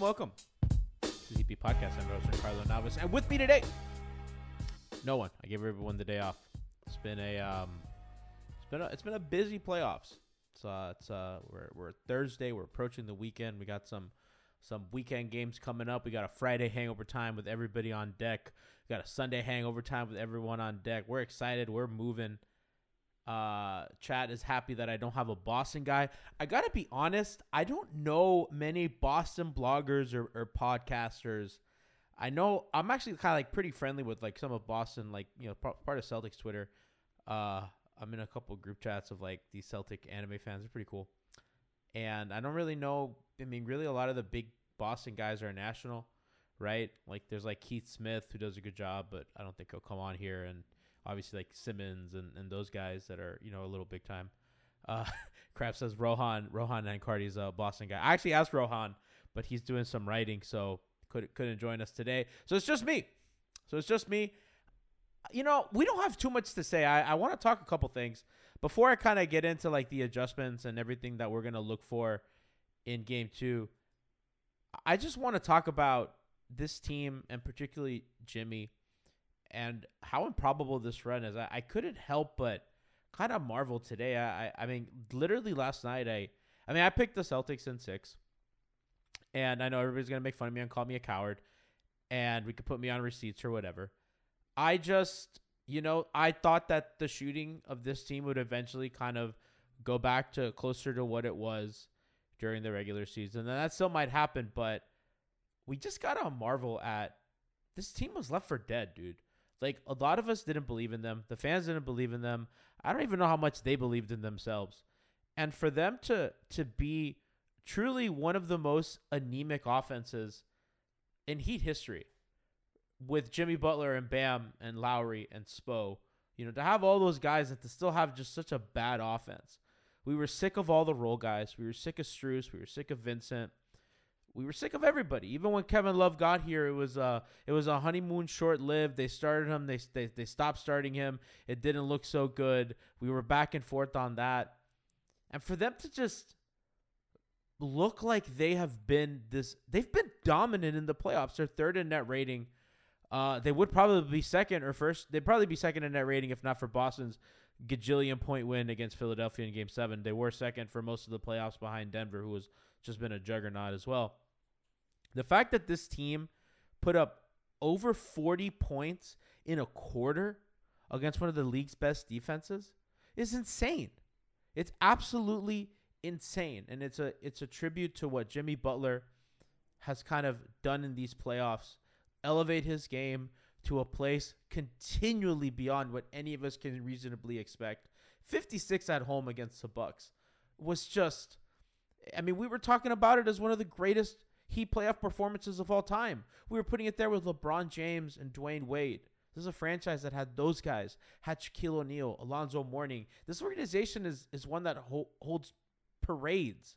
Welcome to the EP Podcast. I'm Giancarlo Navas, and with me today, no one. I gave everyone the day off. It's been a, it's been a busy playoffs. We're Thursday. We're approaching the weekend. We got some weekend games coming up. We got a Friday hangover time with everybody on deck. We got a Sunday hangover time with everyone on deck. We're excited. We're moving. Chat is happy that I don't have a Boston guy. I gotta be honest, I don't know many Boston bloggers or podcasters. I know I'm actually kind of like pretty friendly with like some of Boston, like, you know, part of Celtics Twitter. I'm in a couple group chats of like these Celtic anime fans. They're pretty cool. And I don't really know, I mean, really a lot of the big Boston guys are national, right? Like there's like Keith Smith who does a good job, but I don't think he'll come on here, and obviously like Simmons and those guys that are, you know, a little big time. Crap says Rohan Nancardi's a Boston guy. I actually asked Rohan, but he's doing some writing, so couldn't join us today. So it's just me. You know, we don't have too much to say. I want to talk a couple things before I kind of get into like the adjustments and everything that we're going to look for in game two. I just want to talk about this team and particularly Jimmy and how improbable this run is. I couldn't help but kind of marvel today. I mean, literally last night, I picked the Celtics in 6. And I know everybody's going to make fun of me and call me a coward. And we could put me on receipts or whatever. I just, you know, I thought that the shooting of this team would eventually kind of go back to closer to what it was during the regular season. And that still might happen, but we just got to marvel at this team was left for dead, dude. Like, a lot of us didn't believe in them. The fans didn't believe in them. I don't even know how much they believed in themselves. And for them to be truly one of the most anemic offenses in Heat history with Jimmy Butler and Bam and Lowry and Spo, you know, to have all those guys and to still have just such a bad offense. We were sick of all the role guys. We were sick of Strus. We were sick of Vincent. We were sick of everybody. Even when Kevin Love got here, it was a honeymoon short-lived. They started him. They stopped starting him. It didn't look so good. We were back and forth on that. And for them to just look like they have been this – they've been dominant in the playoffs. They're third in net rating. They would probably be second or first. They'd probably be second in net rating if not for Boston's gajillion-point win against Philadelphia in Game 7. They were second for most of the playoffs behind Denver, who was just been a juggernaut as well. The fact that this team put up over 40 points in a quarter against one of the league's best defenses is insane. It's absolutely insane. And it's a tribute to what Jimmy Butler has kind of done in these playoffs, elevate his game to a place continually beyond what any of us can reasonably expect. 56 at home against the Bucks was just, I mean, we were talking about it as one of the greatest Heat playoff performances of all time. We were putting it there with LeBron James and Dwayne Wade. This is a franchise that had those guys, had Shaquille O'Neal, Alonzo Mourning. This organization is one that holds parades,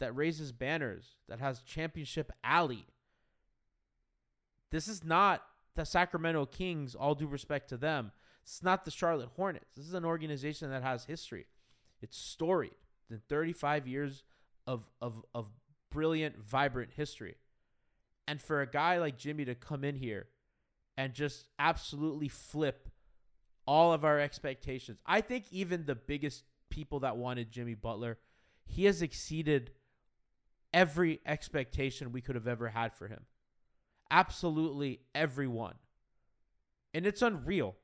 that raises banners, that has Championship Alley. This is not the Sacramento Kings, all due respect to them. It's not the Charlotte Hornets. This is an organization that has history. It's storied. It's 35 years of brilliant, vibrant history. And for a guy like Jimmy to come in here and just absolutely flip all of our expectations. I think even the biggest people that wanted Jimmy Butler, he has exceeded every expectation we could have ever had for him. Absolutely everyone. And it's unreal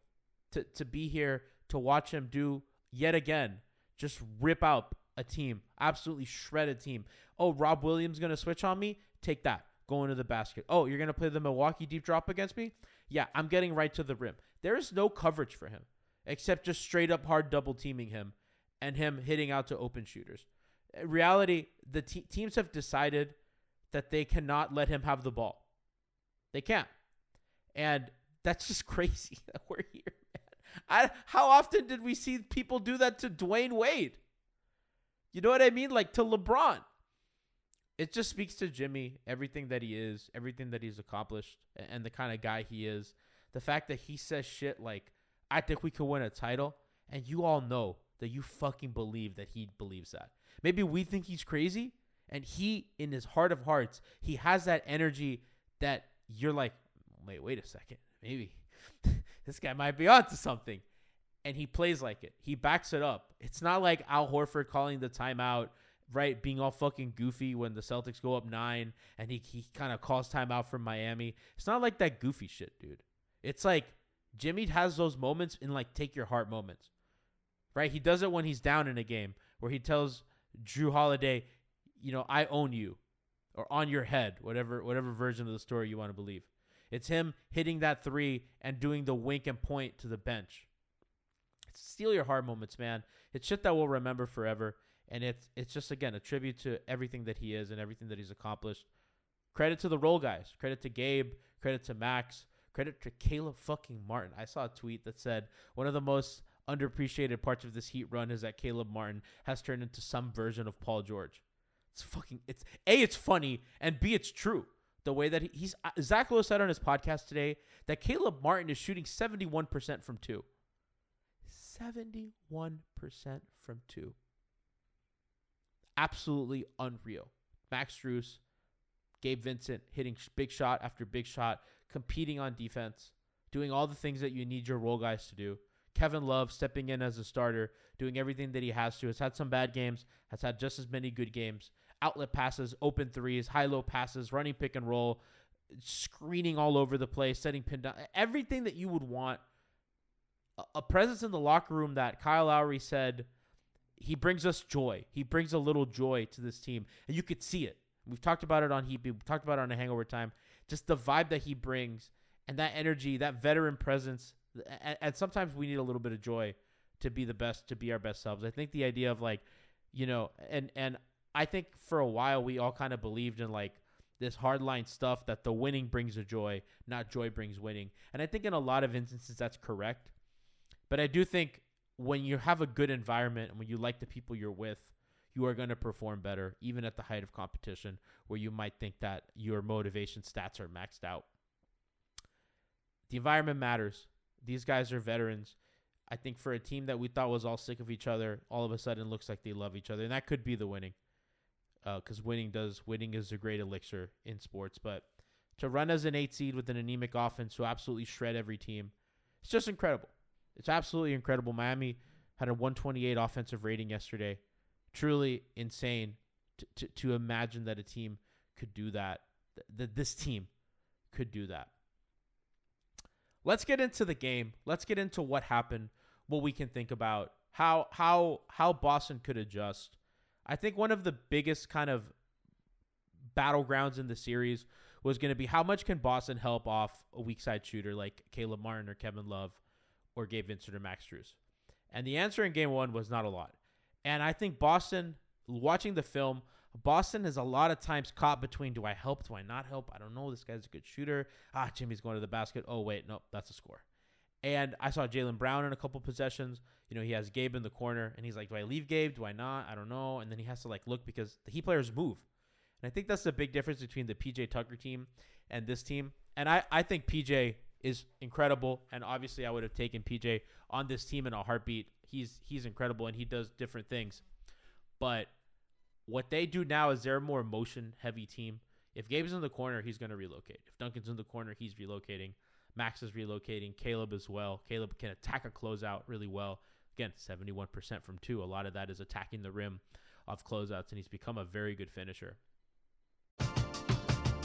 to be here, to watch him do yet again, just rip out a team, absolutely shred a team. Oh, Rob Williams going to switch on me? Take that. Going to the basket. Oh, you're going to play the Milwaukee deep drop against me? Yeah, I'm getting right to the rim. There is no coverage for him except just straight up hard double teaming him and him hitting out to open shooters. In reality, the teams have decided that they cannot let him have the ball. They can't. And that's just crazy that we're here, man. How often did we see people do that to Dwayne Wade? You know what I mean? Like to LeBron. It just speaks to Jimmy, everything that he is, everything that he's accomplished, and the kind of guy he is. The fact that he says shit like, I think we could win a title, and you all know that you fucking believe that he believes that. Maybe we think he's crazy, and he, in his heart of hearts, he has that energy that you're like, wait a second, maybe this guy might be onto something. And he plays like it. He backs it up. It's not like Al Horford calling the timeout, right, being all fucking goofy when the Celtics go up 9 and he kind of calls timeout for Miami. It's not like that goofy shit, dude. It's like Jimmy has those moments in like take your heart moments, right? He does it when he's down in a game where he tells Drew Holiday, you know, I own you or on your head, whatever version of the story you want to believe. It's him hitting that 3 and doing the wink and point to the bench. It's steal your heart moments, man. It's shit that we'll remember forever. And it's just, again, a tribute to everything that he is and everything that he's accomplished. Credit to the role guys. Credit to Gabe. Credit to Max. Credit to Caleb fucking Martin. I saw a tweet that said, one of the most underappreciated parts of this Heat run is that Caleb Martin has turned into some version of Paul George. It's fucking, it's A, it's funny, and B, it's true. The way that he's, Zach Lowe said on his podcast today that Caleb Martin is shooting 71% from 2. 71% from 2. Absolutely unreal. Max Strus, Gabe Vincent hitting big shot after big shot, competing on defense, doing all the things that you need your role guys to do. Kevin Love stepping in as a starter, doing everything that he has to. Has had some bad games, has had just as many good games. Outlet passes, open threes, high-low passes, running pick and roll, screening all over the place, setting pin down. Everything that you would want. A presence in the locker room that Kyle Lowry said, he brings us joy. He brings a little joy to this team. And you could see it. We've talked about it on Heat. We've talked about it on a Hangover Time. Just the vibe that he brings and that energy, that veteran presence. And sometimes we need a little bit of joy to be the best, to be our best selves. I think the idea of like, you know, and I think for a while we all kind of believed in like this hardline stuff that the winning brings a joy, not joy brings winning. And I think in a lot of instances that's correct. But I do think when you have a good environment and when you like the people you're with, you are going to perform better, even at the height of competition where you might think that your motivation stats are maxed out. The environment matters. These guys are veterans. I think for a team that we thought was all sick of each other, all of a sudden looks like they love each other. And that could be the winning, because winning is a great elixir in sports. But to run as an 8 seed with an anemic offense who absolutely shred every team, it's just incredible. It's absolutely incredible. Miami had a 128 offensive rating yesterday. Truly insane to imagine that a team could do that, that this team could do that. Let's get into the game. Let's get into what happened, what we can think about, how Boston could adjust. I think one of the biggest kind of battlegrounds in the series was going to be how much can Boston help off a weak side shooter like Caleb Martin or Kevin Love or Gabe Vincent or Max Strus. And the answer in game one was not a lot. And I think Boston, watching the film, Boston is a lot of times caught between, do I help, do I not help? I don't know. This guy's a good shooter. Ah, Jimmy's going to the basket. Oh, wait, no, that's a score. And I saw Jaylen Brown in a couple possessions. You know, he has Gabe in the corner, and he's like, do I leave Gabe? Do I not? I don't know. And then he has to, like, look because the Heat players move. And I think that's the big difference between the P.J. Tucker team and this team. And I think P.J. is incredible. And obviously, I would have taken P.J. on this team in a heartbeat. He's incredible, and he does different things. But what they do now is they're a more motion-heavy team. If Gabe's in the corner, he's going to relocate. If Duncan's in the corner, he's relocating. Max is relocating. Caleb as well. Caleb can attack a closeout really well. Again, 71% from two. A lot of that is attacking the rim of closeouts, and he's become a very good finisher.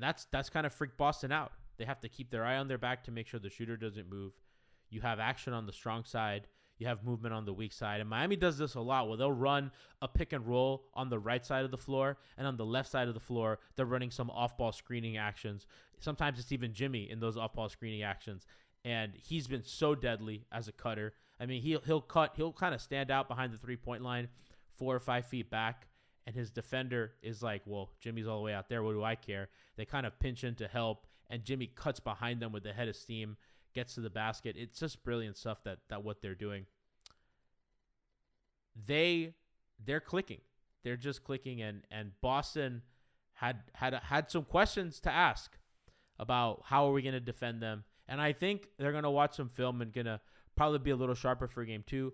That's kind of freaked Boston out. They have to keep their eye on their back to make sure the shooter doesn't move. You have action on the strong side. You have movement on the weak side. And Miami does this a lot where they'll run a pick and roll on the right side of the floor, and on the left side of the floor, they're running some off-ball screening actions. Sometimes it's even Jimmy in those off-ball screening actions. And he's been so deadly as a cutter. I mean, he'll cut. He'll kind of stand out behind the three-point line 4 or 5 feet back. And his defender is like, well, Jimmy's all the way out there. What do I care? They kind of pinch in to help, and Jimmy cuts behind them with the head of steam, gets to the basket. It's just brilliant stuff that what they're doing. They're clicking. They're just clicking, and Boston had some questions to ask about how are we going to defend them. And I think they're going to watch some film and going to probably be a little sharper for game two.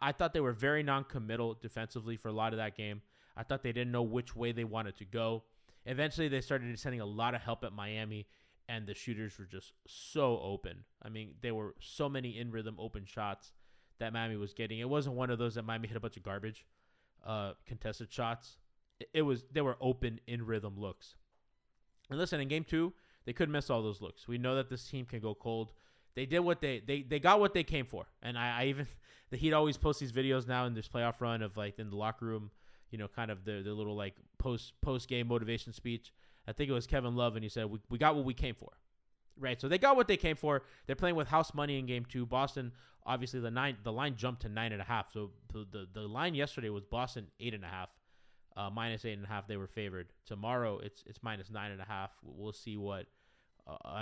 I thought they were very non-committal defensively for a lot of that game. I thought they didn't know which way they wanted to go. Eventually, they started sending a lot of help at Miami, and the shooters were just so open. I mean, there were so many in-rhythm open shots that Miami was getting. It wasn't one of those that Miami hit a bunch of garbage contested shots. They were open in-rhythm looks. And listen, in game two, they couldn't miss all those looks. We know that this team can go cold. They did what they got what they came for. And the Heat always post these videos now in this playoff run of like in the locker room, you know, kind of the little like post-game motivation speech. I think it was Kevin Love, and he said, we got what we came for, right? So they got what they came for. They're playing with house money in game two. Boston, obviously, the line jumped to 9.5. So the line yesterday was Boston, 8.5, minus 8.5. They were favored. Tomorrow, it's minus 9.5. We'll see what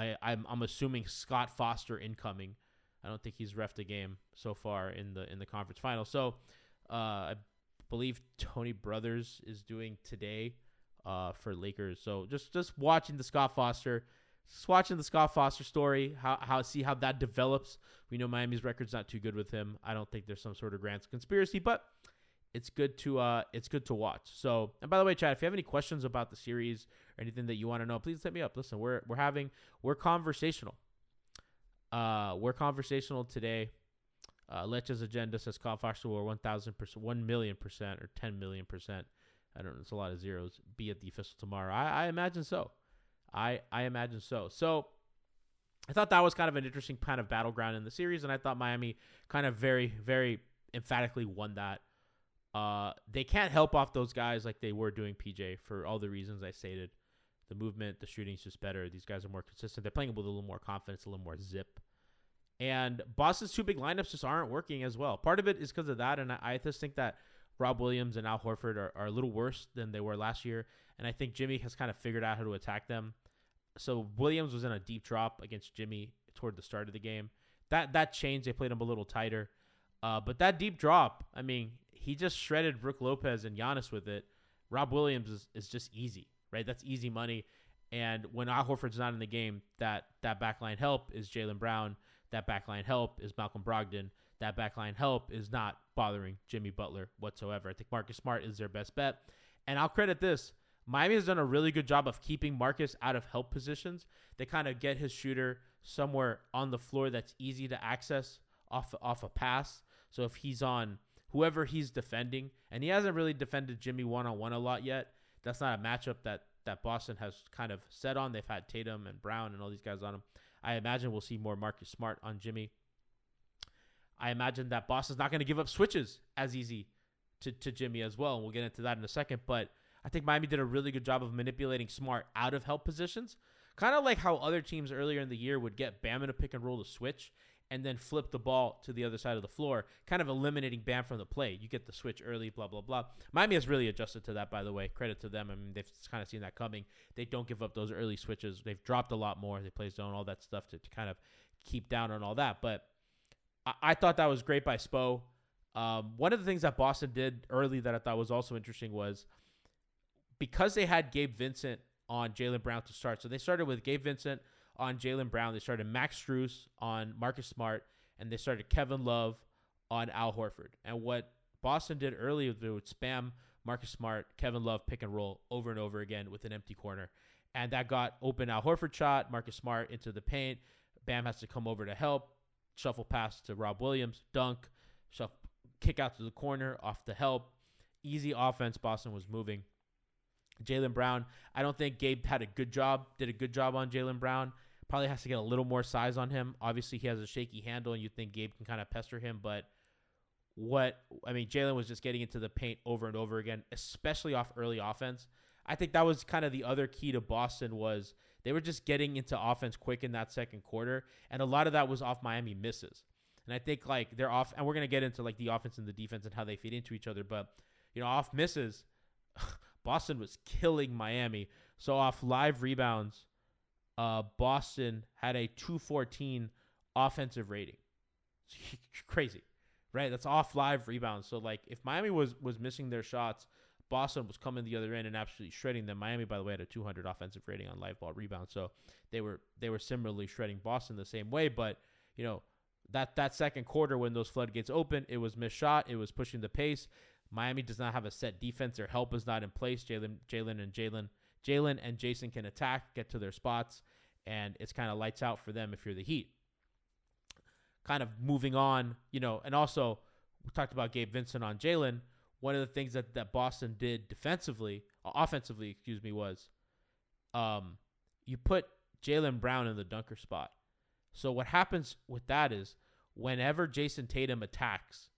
I'm assuming Scott Foster incoming. I don't think he's reffed a game so far in the conference final. So I believe Tony Brothers is doing today for Lakers. So just watching the Scott Foster, story, how that develops. We know Miami's record's not too good with him. I don't think there's some sort of grand conspiracy, but it's good to watch. So, and by the way, Chad, if you have any questions about the series or anything that you want to know, please hit me up. Listen, we're conversational. We're conversational today. Lecha's agenda says Scott Foster will 1,000%, 1,000,000%, or 10,000,000%. I don't know. It's a lot of zeros. Be at the official tomorrow. I imagine so. I imagine so. So I thought that was kind of an interesting kind of battleground in the series, and I thought Miami kind of very, very emphatically won that. They can't help off those guys like they were doing PJ for all the reasons I stated. The movement, the shooting's just better. These guys are more consistent. They're playing with a little more confidence, a little more zip. And Boston's two big lineups just aren't working as well. Part of it is because of that, and I just think that Rob Williams and Al Horford are a little worse than they were last year, and I think Jimmy has kind of figured out how to attack them. So Williams was in a deep drop against Jimmy toward the start of the game. That changed. They played him a little tighter. But that deep drop, I mean, he just shredded Brook Lopez and Giannis with it. Rob Williams is just easy, right? That's easy money. And when Al Horford's not in the game, that backline help is Jaylen Brown. That backline help is Malcolm Brogdon. That backline help is not bothering Jimmy Butler whatsoever. I think Marcus Smart is their best bet. And I'll credit this. Miami has done a really good job of keeping Marcus out of help positions. They kind of get his shooter somewhere on the floor that's easy to access off a pass. So if he's on whoever he's defending, and he hasn't really defended Jimmy one-on-one a lot yet, that's not a matchup that Boston has kind of set on. They've had Tatum and Brown and all these guys on him. I imagine we'll see more Marcus Smart on Jimmy. I imagine that Boston's not going to give up switches as easy to Jimmy as well, and we'll get into that in a second. But I think Miami did a really good job of manipulating Smart out of help positions, kind of like how other teams earlier in the year would get Bam in a pick and roll to switch and then flip the ball to the other side of the floor, kind of eliminating Bam from the play. You get the switch early, blah, blah, blah. Miami has really adjusted to that, by the way. Credit to them. I mean, they've kind of seen that coming. They don't give up those early switches. They've dropped a lot more. They play zone, all that stuff to kind of keep down on all that. But I thought that was great by Spo. One of the things that Boston did early that I thought was also interesting was because they had Gabe Vincent on Jaylen Brown to start. So they started with Gabe Vincent on Jaylen Brown. They started Max Strus on Marcus Smart, and they started Kevin Love on Al Horford. And what Boston did earlier, they would spam Marcus Smart, Kevin Love pick and roll over and over again with an empty corner. And that got open Al Horford shot, Marcus Smart into the paint. Bam has to come over to help, shuffle pass to Rob Williams, dunk, shuffle, kick out to the corner off the help. Easy offense, Boston was moving. Jaylen Brown, I don't think Gabe did a good job on Jaylen Brown. Probably has to get a little more size on him. Obviously, he has a shaky handle, and you think Gabe can kind of pester him. But Jaylen was just getting into the paint over and over again, especially off early offense. I think that was kind of the other key to Boston was they were just getting into offense quick in that second quarter, and a lot of that was off Miami misses. And I think like they're off, and we're gonna get into like the offense and the defense and how they feed into each other. But you know, off misses. Boston was killing Miami. So off live rebounds, Boston had a 214 offensive rating. Crazy, right? That's off live rebounds. So like if Miami was missing their shots, Boston was coming the other end and absolutely shredding them. Miami, by the way, had a 200 offensive rating on live ball rebounds. So they were similarly shredding Boston the same way. But you know, that second quarter when those floodgates opened, it was missed shot. It was pushing the pace. Miami does not have a set defense. Their help is not in place. Jaylen and Jason can attack, get to their spots, and it's kind of lights out for them if you're the Heat. Kind of moving on, you know, and also we talked about Gabe Vincent on Jaylen. One of the things that Boston did offensively, was you put Jaylen Brown in the dunker spot. So what happens with that is whenever Jason Tatum attacks,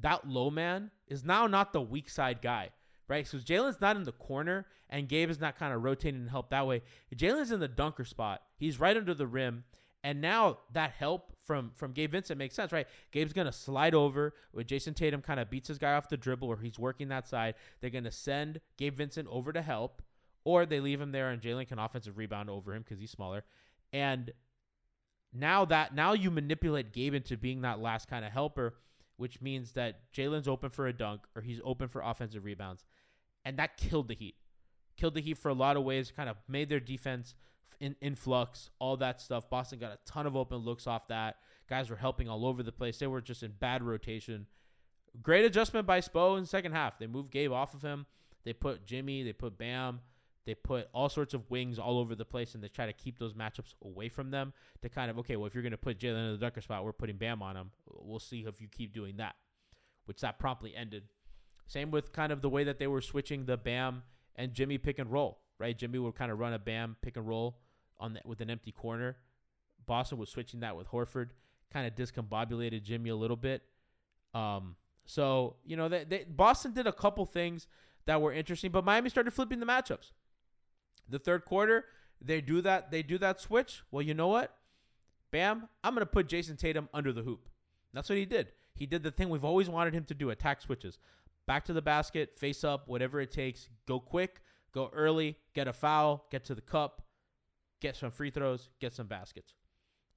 that low man is now not the weak side guy, right? So Jaylen's not in the corner, and Gabe is not kind of rotating and help that way. Jaylen's in the dunker spot. He's right under the rim, and now that help from Gabe Vincent makes sense, right? Gabe's going to slide over where Jason Tatum kind of beats his guy off the dribble or he's working that side. They're going to send Gabe Vincent over to help, or they leave him there, and Jaylen can offensive rebound over him because he's smaller. And now you manipulate Gabe into being that last kind of helper, which means that Jaylen's open for a dunk or he's open for offensive rebounds. And that killed the Heat. Killed the Heat for a lot of ways, kind of made their defense in flux, all that stuff. Boston got a ton of open looks off that. Guys were helping all over the place. They were just in bad rotation. Great adjustment by Spo in the second half. They moved Gabe off of him. They put Jimmy. They put Bam. They put all sorts of wings all over the place, and they try to keep those matchups away from them to kind of, okay, well, if you're going to put Jaylen in the dunker spot, we're putting Bam on him. We'll see if you keep doing that, which that promptly ended. Same with kind of the way that they were switching the Bam and Jimmy pick and roll, right? Jimmy would kind of run a Bam pick and roll on the, with an empty corner. Boston was switching that with Horford, kind of discombobulated Jimmy a little bit. So, you know, Boston did a couple things that were interesting, but Miami started flipping the matchups. The third quarter, they do that switch. Well, you know what? Bam, I'm going to put Jason Tatum under the hoop. That's what he did. He did the thing we've always wanted him to do, attack switches. Back to the basket, face up, whatever it takes. Go quick, go early, get a foul, get to the cup, get some free throws, get some baskets.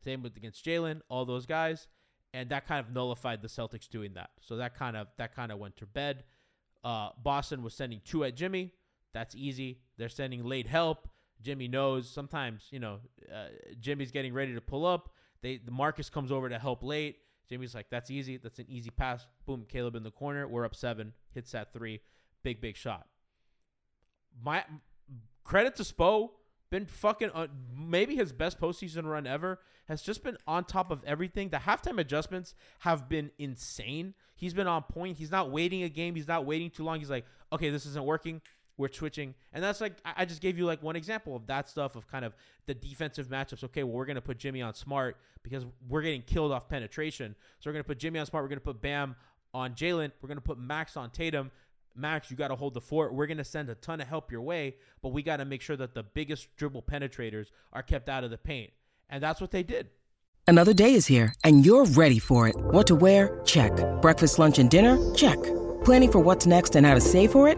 Same with against Jaylen, all those guys. And that kind of nullified the Celtics doing that. So that kind of went to bed. Boston was sending two at Jimmy. That's easy. They're sending late help. Jimmy knows sometimes, you know, Jimmy's getting ready to pull up. Marcus comes over to help late. Jimmy's like, that's easy. That's an easy pass. Boom, Caleb in the corner. We're up 7. Hits that 3. Big, big shot. My credit to Spo. Been fucking, maybe his best postseason run ever, has just been on top of everything. The halftime adjustments have been insane. He's been on point. He's not waiting a game. He's not waiting too long. He's like, okay, this isn't working. We're twitching. And that's like, I just gave you like one example of that stuff, of kind of the defensive matchups. Okay, well, we're going to put Jimmy on Smart because we're getting killed off penetration. So we're going to put Jimmy on Smart. We're going to put Bam on Jaylen. We're going to put Max on Tatum. Max, you got to hold the fort. We're going to send a ton of help your way, but we got to make sure that the biggest dribble penetrators are kept out of the paint. And that's what they did. Another day is here, and you're ready for it. What to wear? Check. Breakfast, lunch, and dinner? Check. Planning for what's next and how to save for it?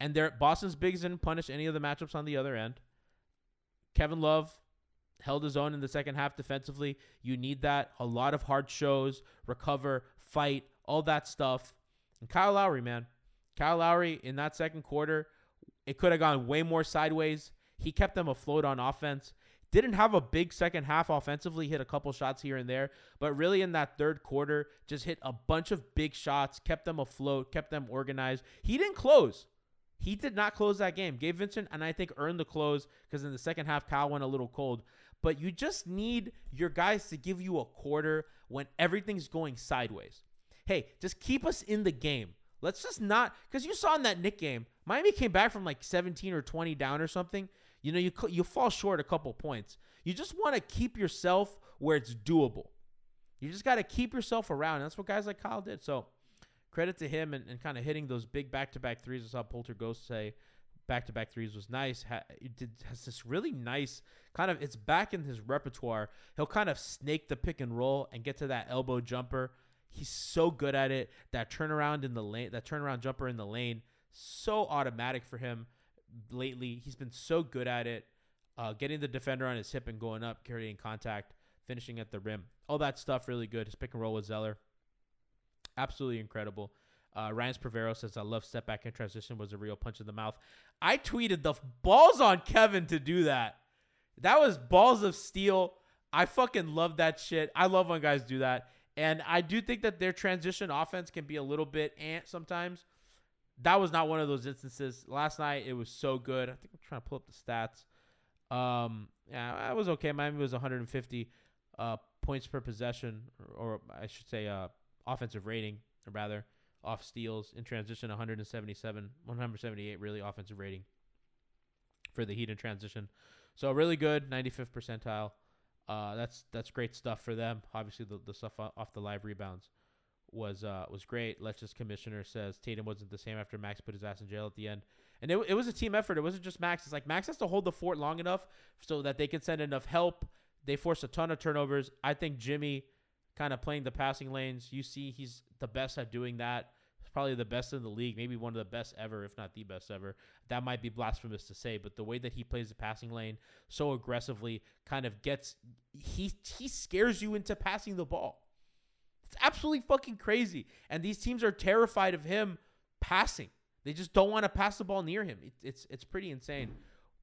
And Boston's bigs didn't punish any of the matchups on the other end. Kevin Love held his own in the second half defensively. You need that. A lot of hard shows, recover, fight, all that stuff. And Kyle Lowry, man. Kyle Lowry in that second quarter, it could have gone way more sideways. He kept them afloat on offense. Didn't have a big second half offensively, hit a couple shots here and there, but really in that third quarter, just hit a bunch of big shots, kept them afloat, kept them organized. He didn't close. He did not close that game. Gabe Vincent, and I think earned the close, because in the second half, Kyle went a little cold. But you just need your guys to give you a quarter when everything's going sideways. Hey, just keep us in the game. Let's just not, because you saw in that Knick game, Miami came back from like 17 or 20 down or something. You know, you fall short a couple points. You just want to keep yourself where it's doable. You just got to keep yourself around. That's what guys like Kyle did. So credit to him and kind of hitting those big back-to-back threes. I saw Polter Ghost say back-to-back threes was nice. Has this really nice kind of, it's back in his repertoire. He'll kind of snake the pick and roll and get to that elbow jumper. He's so good at it. That turnaround jumper in the lane, so automatic for him lately. He's been so good at it, getting the defender on his hip and going up, carrying contact, finishing at the rim. All that stuff really good. His pick and roll with Zeller, absolutely incredible. Ryan's Provero says, I love step back in transition, was a real punch in the mouth. I tweeted the balls on Kevin to do that. That was balls of steel. I fucking love that shit. I love when guys do that. And I do think that their transition offense can be a little bit sometimes. That was not one of those instances. Last night, it was so good. I think I'm trying to pull up the stats. Yeah, it was okay. Miami was 150 points per possession, or I should say offensive rating, or rather, off steals in transition, 177, 178 really offensive rating for the Heat in transition. So really good, 95th percentile. That's great stuff for them. Obviously, the stuff off the live rebounds was great. Let's commissioner says Tatum wasn't the same after Max put his ass in jail at the end. And it was a team effort. It wasn't just Max. It's like Max has to hold the fort long enough so that they can send enough help. They forced a ton of turnovers. I think Jimmy kind of playing the passing lanes. You see he's the best at doing that. He's probably the best in the league, maybe one of the best ever, if not the best ever. That might be blasphemous to say, but the way that he plays the passing lane so aggressively kind of gets he scares you into passing the ball. It's absolutely fucking crazy. And these teams are terrified of him passing. They just don't want to pass the ball near him. It's pretty insane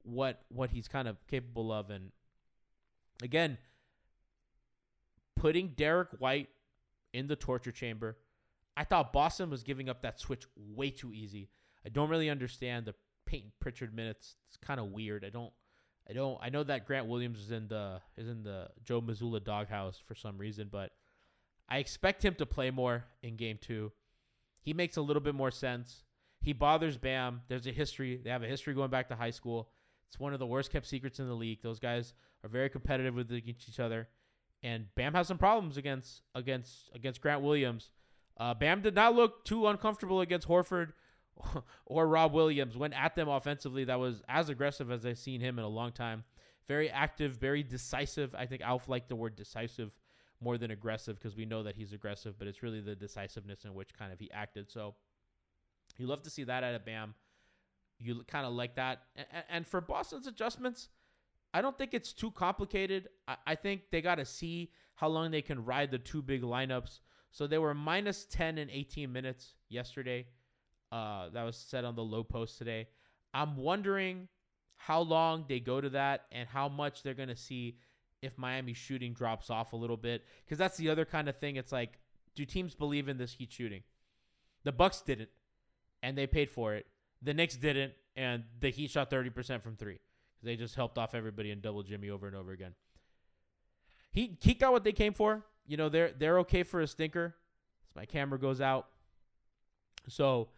what he's kind of capable of. And again, putting Derrick White in the torture chamber. I thought Boston was giving up that switch way too easy. I don't really understand the Peyton Pritchard minutes. It's kind of weird. I know that Grant Williams is in the Joe Mazzulla doghouse for some reason, but I expect him to play more in game two. He makes a little bit more sense. He bothers Bam. They have a history going back to high school. It's one of the worst kept secrets in the league. Those guys are very competitive with each other. And Bam has some problems against Grant Williams. Bam did not look too uncomfortable against Horford or Rob Williams. Went at them offensively. That was as aggressive as I've seen him in a long time. Very active, very decisive. I think Alf liked the word decisive more than aggressive because we know that he's aggressive, but it's really the decisiveness in which kind of he acted. So you love to see that out of Bam. You kind of like that. And for Boston's adjustments, I don't think it's too complicated. I think they got to see how long they can ride the two big lineups. So they were minus 10 and 18 minutes yesterday. That was set on the low post today. I'm wondering how long they go to that and how much they're going to see if Miami's shooting drops off a little bit, because that's the other kind of thing. It's like, do teams believe in this Heat shooting? The Bucks didn't, and they paid for it. The Knicks didn't, and the Heat shot 30% from three. They just helped off everybody and double Jimmy over and over again. He got what they came for. You know, they're okay for a stinker. My camera goes out. So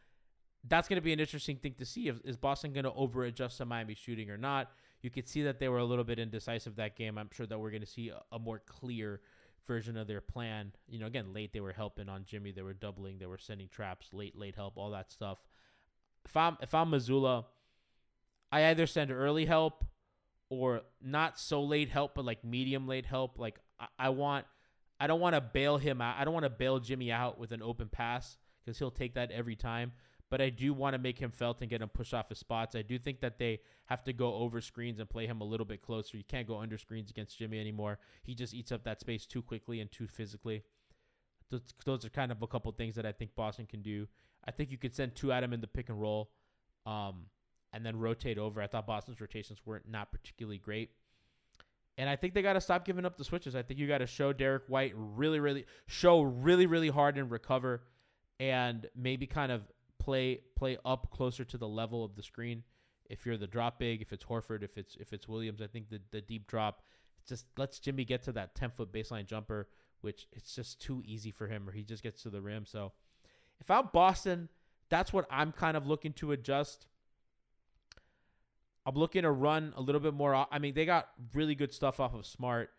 that's going to be an interesting thing to see. Is Boston going to over-adjust to Miami shooting or not? You could see that they were a little bit indecisive that game. I'm sure that we're going to see a more clear version of their plan. You know, again, late they were helping on Jimmy. They were doubling. They were sending traps, late help, all that stuff. If I'm Mazzulla, I either send early help or not so late help, but like medium late help. Like I don't want to bail him out. I don't want to bail Jimmy out with an open pass because he'll take that every time. But I do want to make him felt and get him pushed off his spots. I do think that they have to go over screens and play him a little bit closer. You can't go under screens against Jimmy anymore. He just eats up that space too quickly and too physically. Those are kind of a couple things that I think Boston can do. I think you could send two at him in the pick and roll and then rotate over. I thought Boston's rotations weren't not particularly great. And I think they got to stop giving up the switches. I think you got to show Derrick White really hard and recover and maybe kind of play up closer to the level of the screen. If you're the drop big, if it's Horford, if it's Williams, I think the deep drop just lets Jimmy get to that 10-foot baseline jumper, which it's just too easy for him, or he just gets to the rim. So if I'm Boston, that's what I'm kind of looking to adjust. I'm looking to run a little bit more. I mean, they got really good stuff off of Smart.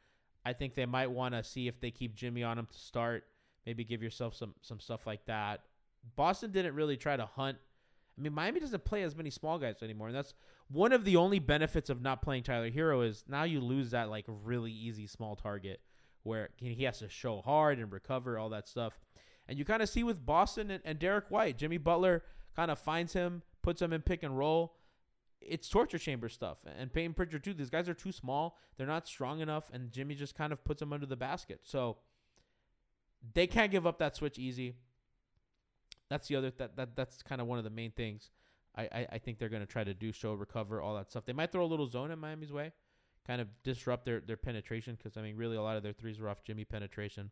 I think they might want to see if they keep Jimmy on him to start. Maybe give yourself some stuff like that. Boston didn't really try to hunt. I mean, Miami doesn't play as many small guys anymore, and that's one of the only benefits of not playing Tyler Hero is now you lose that like really easy small target where he has to show hard and recover, all that stuff. And you kind of see with Boston and Derrick White, Jimmy Butler kind of finds him, puts him in pick and roll. It's torture chamber stuff. And Peyton Pritchard, too. These guys are too small. They're not strong enough, and Jimmy just kind of puts them under the basket. So they can't give up that switch easy. That's the other that's kind of one of the main things I think they're going to try to do, show, recover, all that stuff. They might throw a little zone in Miami's way, kind of disrupt their penetration because, I mean, really a lot of their threes were off Jimmy penetration.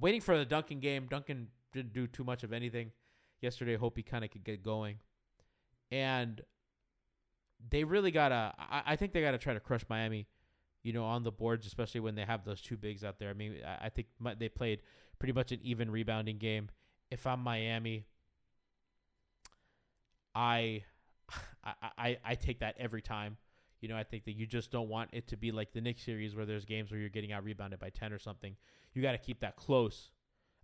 Waiting for the Duncan game. Duncan didn't do too much of anything yesterday. Hope he kind of could get going. And they really gotta. I think they gotta try to crush Miami, you know, on the boards, especially when they have those two bigs out there. I mean, I think they played pretty much an even rebounding game. If I'm Miami, I take that every time. You know, I think that you just don't want it to be like the Knicks series where there's games where you're getting out-rebounded by 10 or something. You got to keep that close.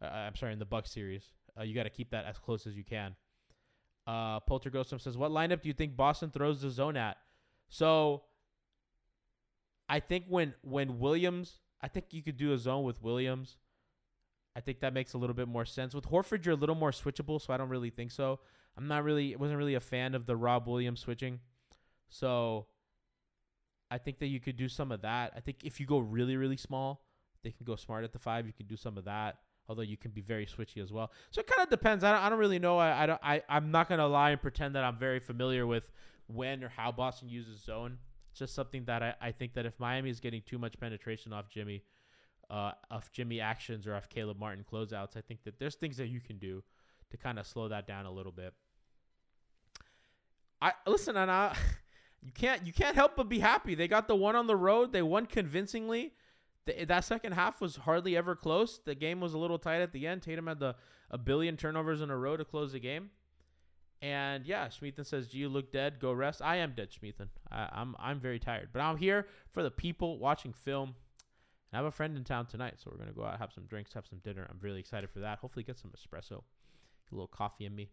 I'm sorry, in the Bucks series. You got to keep that as close as you can. Poltergostum says, what lineup do you think Boston throws the zone at? So I think when Williams, I think you could do a zone with Williams. I think that makes a little bit more sense. With Horford, you're a little more switchable, so I don't really think so. I wasn't really a fan of the Rob Williams switching. So I think that you could do some of that. I think if you go really, really small, they can go Smart at the 5. You can do some of that, although you can be very switchy as well. So it kind of depends. I don't really know. I'm not going to lie and pretend that I'm very familiar with when or how Boston uses zone. It's just something that I think that if Miami is getting too much penetration off Jimmy actions or off Caleb Martin closeouts, I think that there's things that you can do to kind of slow that down a little bit. You can't help but be happy. They got the one on the road. They won convincingly. That second half was hardly ever close. The game was a little tight at the end. Tatum had a billion turnovers in a row to close the game. And yeah, Schmeathan says, do you look dead? Go rest. I am dead, Schmeathan. I'm very tired. But I'm here for the people watching film. And I have a friend in town tonight, so we're going to go out, have some drinks, have some dinner. I'm really excited for that. Hopefully get some espresso, a little coffee in me.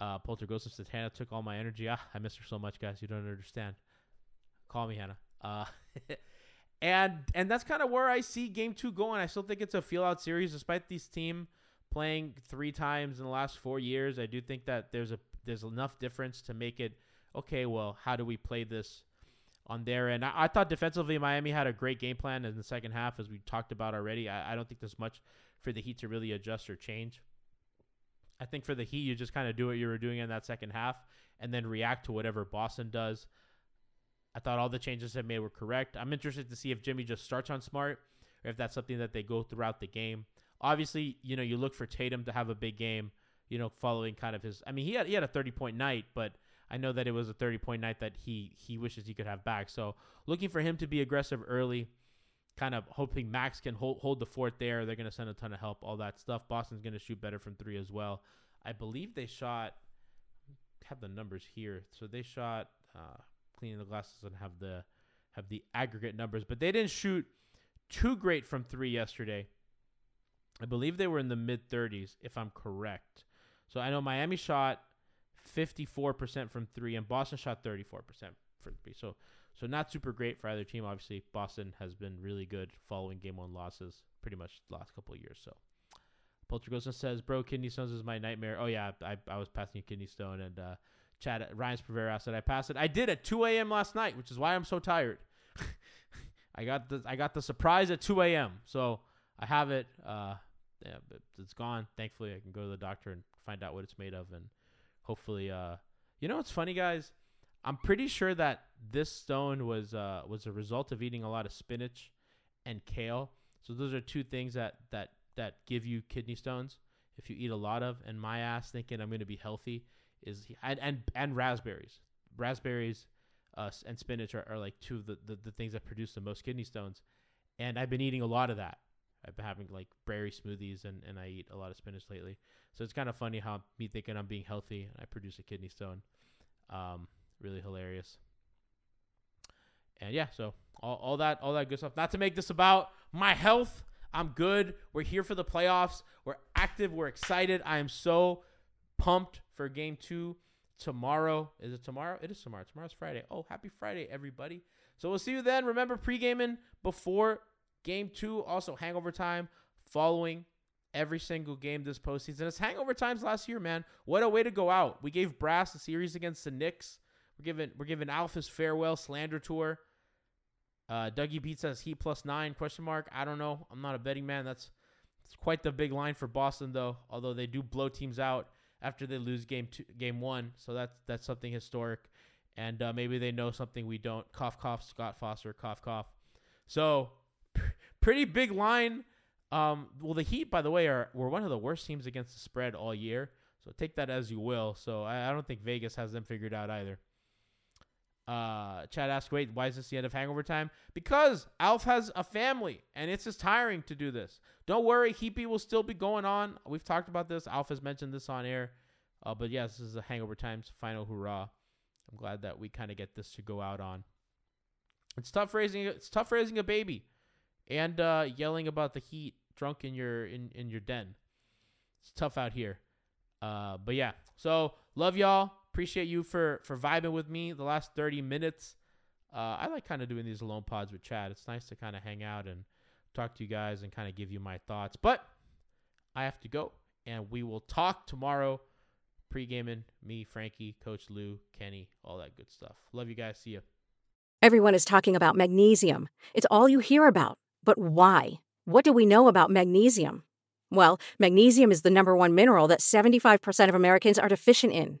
Poltergostum says, Hannah took all my energy. I miss her so much, guys. You don't understand. Call me, Hannah. And that's kind of where I see game 2 going. I still think it's a feel-out series, despite this team playing 3 times in the last 4 years. I do think that there's enough difference to make it, okay, well, how do we play this on their end? I thought defensively Miami had a great game plan in the second half, as we talked about already. I don't think there's much for the Heat to really adjust or change. I think for the Heat, you just kind of do what you were doing in that second half and then react to whatever Boston does. I thought all the changes they made were correct. I'm interested to see if Jimmy just starts on Smart or if that's something that they go throughout the game. Obviously, you know, you look for Tatum to have a big game, you know, following kind of his... I mean, he had a 30-point night, but I know that it was a 30-point night that he wishes he could have back. So looking for him to be aggressive early, kind of hoping Max can hold the fort there. They're going to send a ton of help, all that stuff. Boston's going to shoot better from 3 as well. I believe they shot, have the numbers here. So they shot, cleaning the glasses and have the aggregate numbers, but they didn't shoot too great from 3 yesterday. I believe they were in the mid 30s, if I'm correct. So I know Miami shot 54% from 3 and Boston shot 34% from 3. So not super great for either team. Obviously, Boston has been really good following game 1 losses pretty much the last couple of years. So Poltergostum says, bro, kidney stones is my nightmare. Oh, yeah, I was passing a kidney stone. And Chad Ryan's Provera said I passed it. I did at 2 a.m. last night, which is why I'm so tired. I got the surprise at 2 a.m. So I have it. Yeah, it's gone. Thankfully, I can go to the doctor and find out what it's made of. And hopefully, you know what's funny, guys? I'm pretty sure that this stone was a result of eating a lot of spinach and kale. So those are 2 things that give you kidney stones if you eat a lot of. And my ass thinking I'm going to be healthy is and raspberries. Raspberries and spinach are like 2 of the things that produce the most kidney stones. And I've been eating a lot of that. I've been having like berry smoothies and I eat a lot of spinach lately. So it's kind of funny how me thinking I'm being healthy and I produce a kidney stone. Really hilarious. And yeah, so all that good stuff. Not to make this about my health. I'm good. We're here for the playoffs. We're active. We're excited. I am so pumped for game 2 tomorrow. Is it tomorrow? It is tomorrow. Tomorrow's Friday. Oh, happy Friday, everybody. So we'll see you then. Remember pre-gaming before game 2. Also hangover time following every single game this postseason. It's hangover times last year, man. What a way to go out. We gave Brass a series against the Knicks. We're giving Alf his farewell slander tour. Dougie Beat says Heat +9 ? I don't know. I'm not a betting man. That's quite the big line for Boston though. Although they do blow teams out after they lose game 1, so that's something historic. And maybe they know something we don't. Cough cough. Scott Foster. Cough cough. So pretty big line. Well, the Heat, by the way, were one of the worst teams against the spread all year. So take that as you will. So I don't think Vegas has them figured out either. Chad asked, wait, why is this the end of hangover time? Because Alf has a family and it's just tiring to do this. Don't worry, Heapy will still be going on. We've talked about this. Alf has mentioned this on air. But yes, this is the hangover time's final hurrah. I'm glad that we kind of get this to go out on. It's tough raising a baby, and yelling about the heat drunk in your den. It's tough out here. But yeah, so love y'all. Appreciate you for vibing with me the last 30 minutes. I like kind of doing these alone pods with Chad. It's nice to kind of hang out and talk to you guys and kind of give you my thoughts. But I have to go, and we will talk tomorrow. Pre-gaming, me, Frankie, Coach Lou, Kenny, all that good stuff. Love you guys. See ya. Everyone is talking about magnesium. It's all you hear about. But why? What do we know about magnesium? Well, magnesium is the number one mineral that 75% of Americans are deficient in.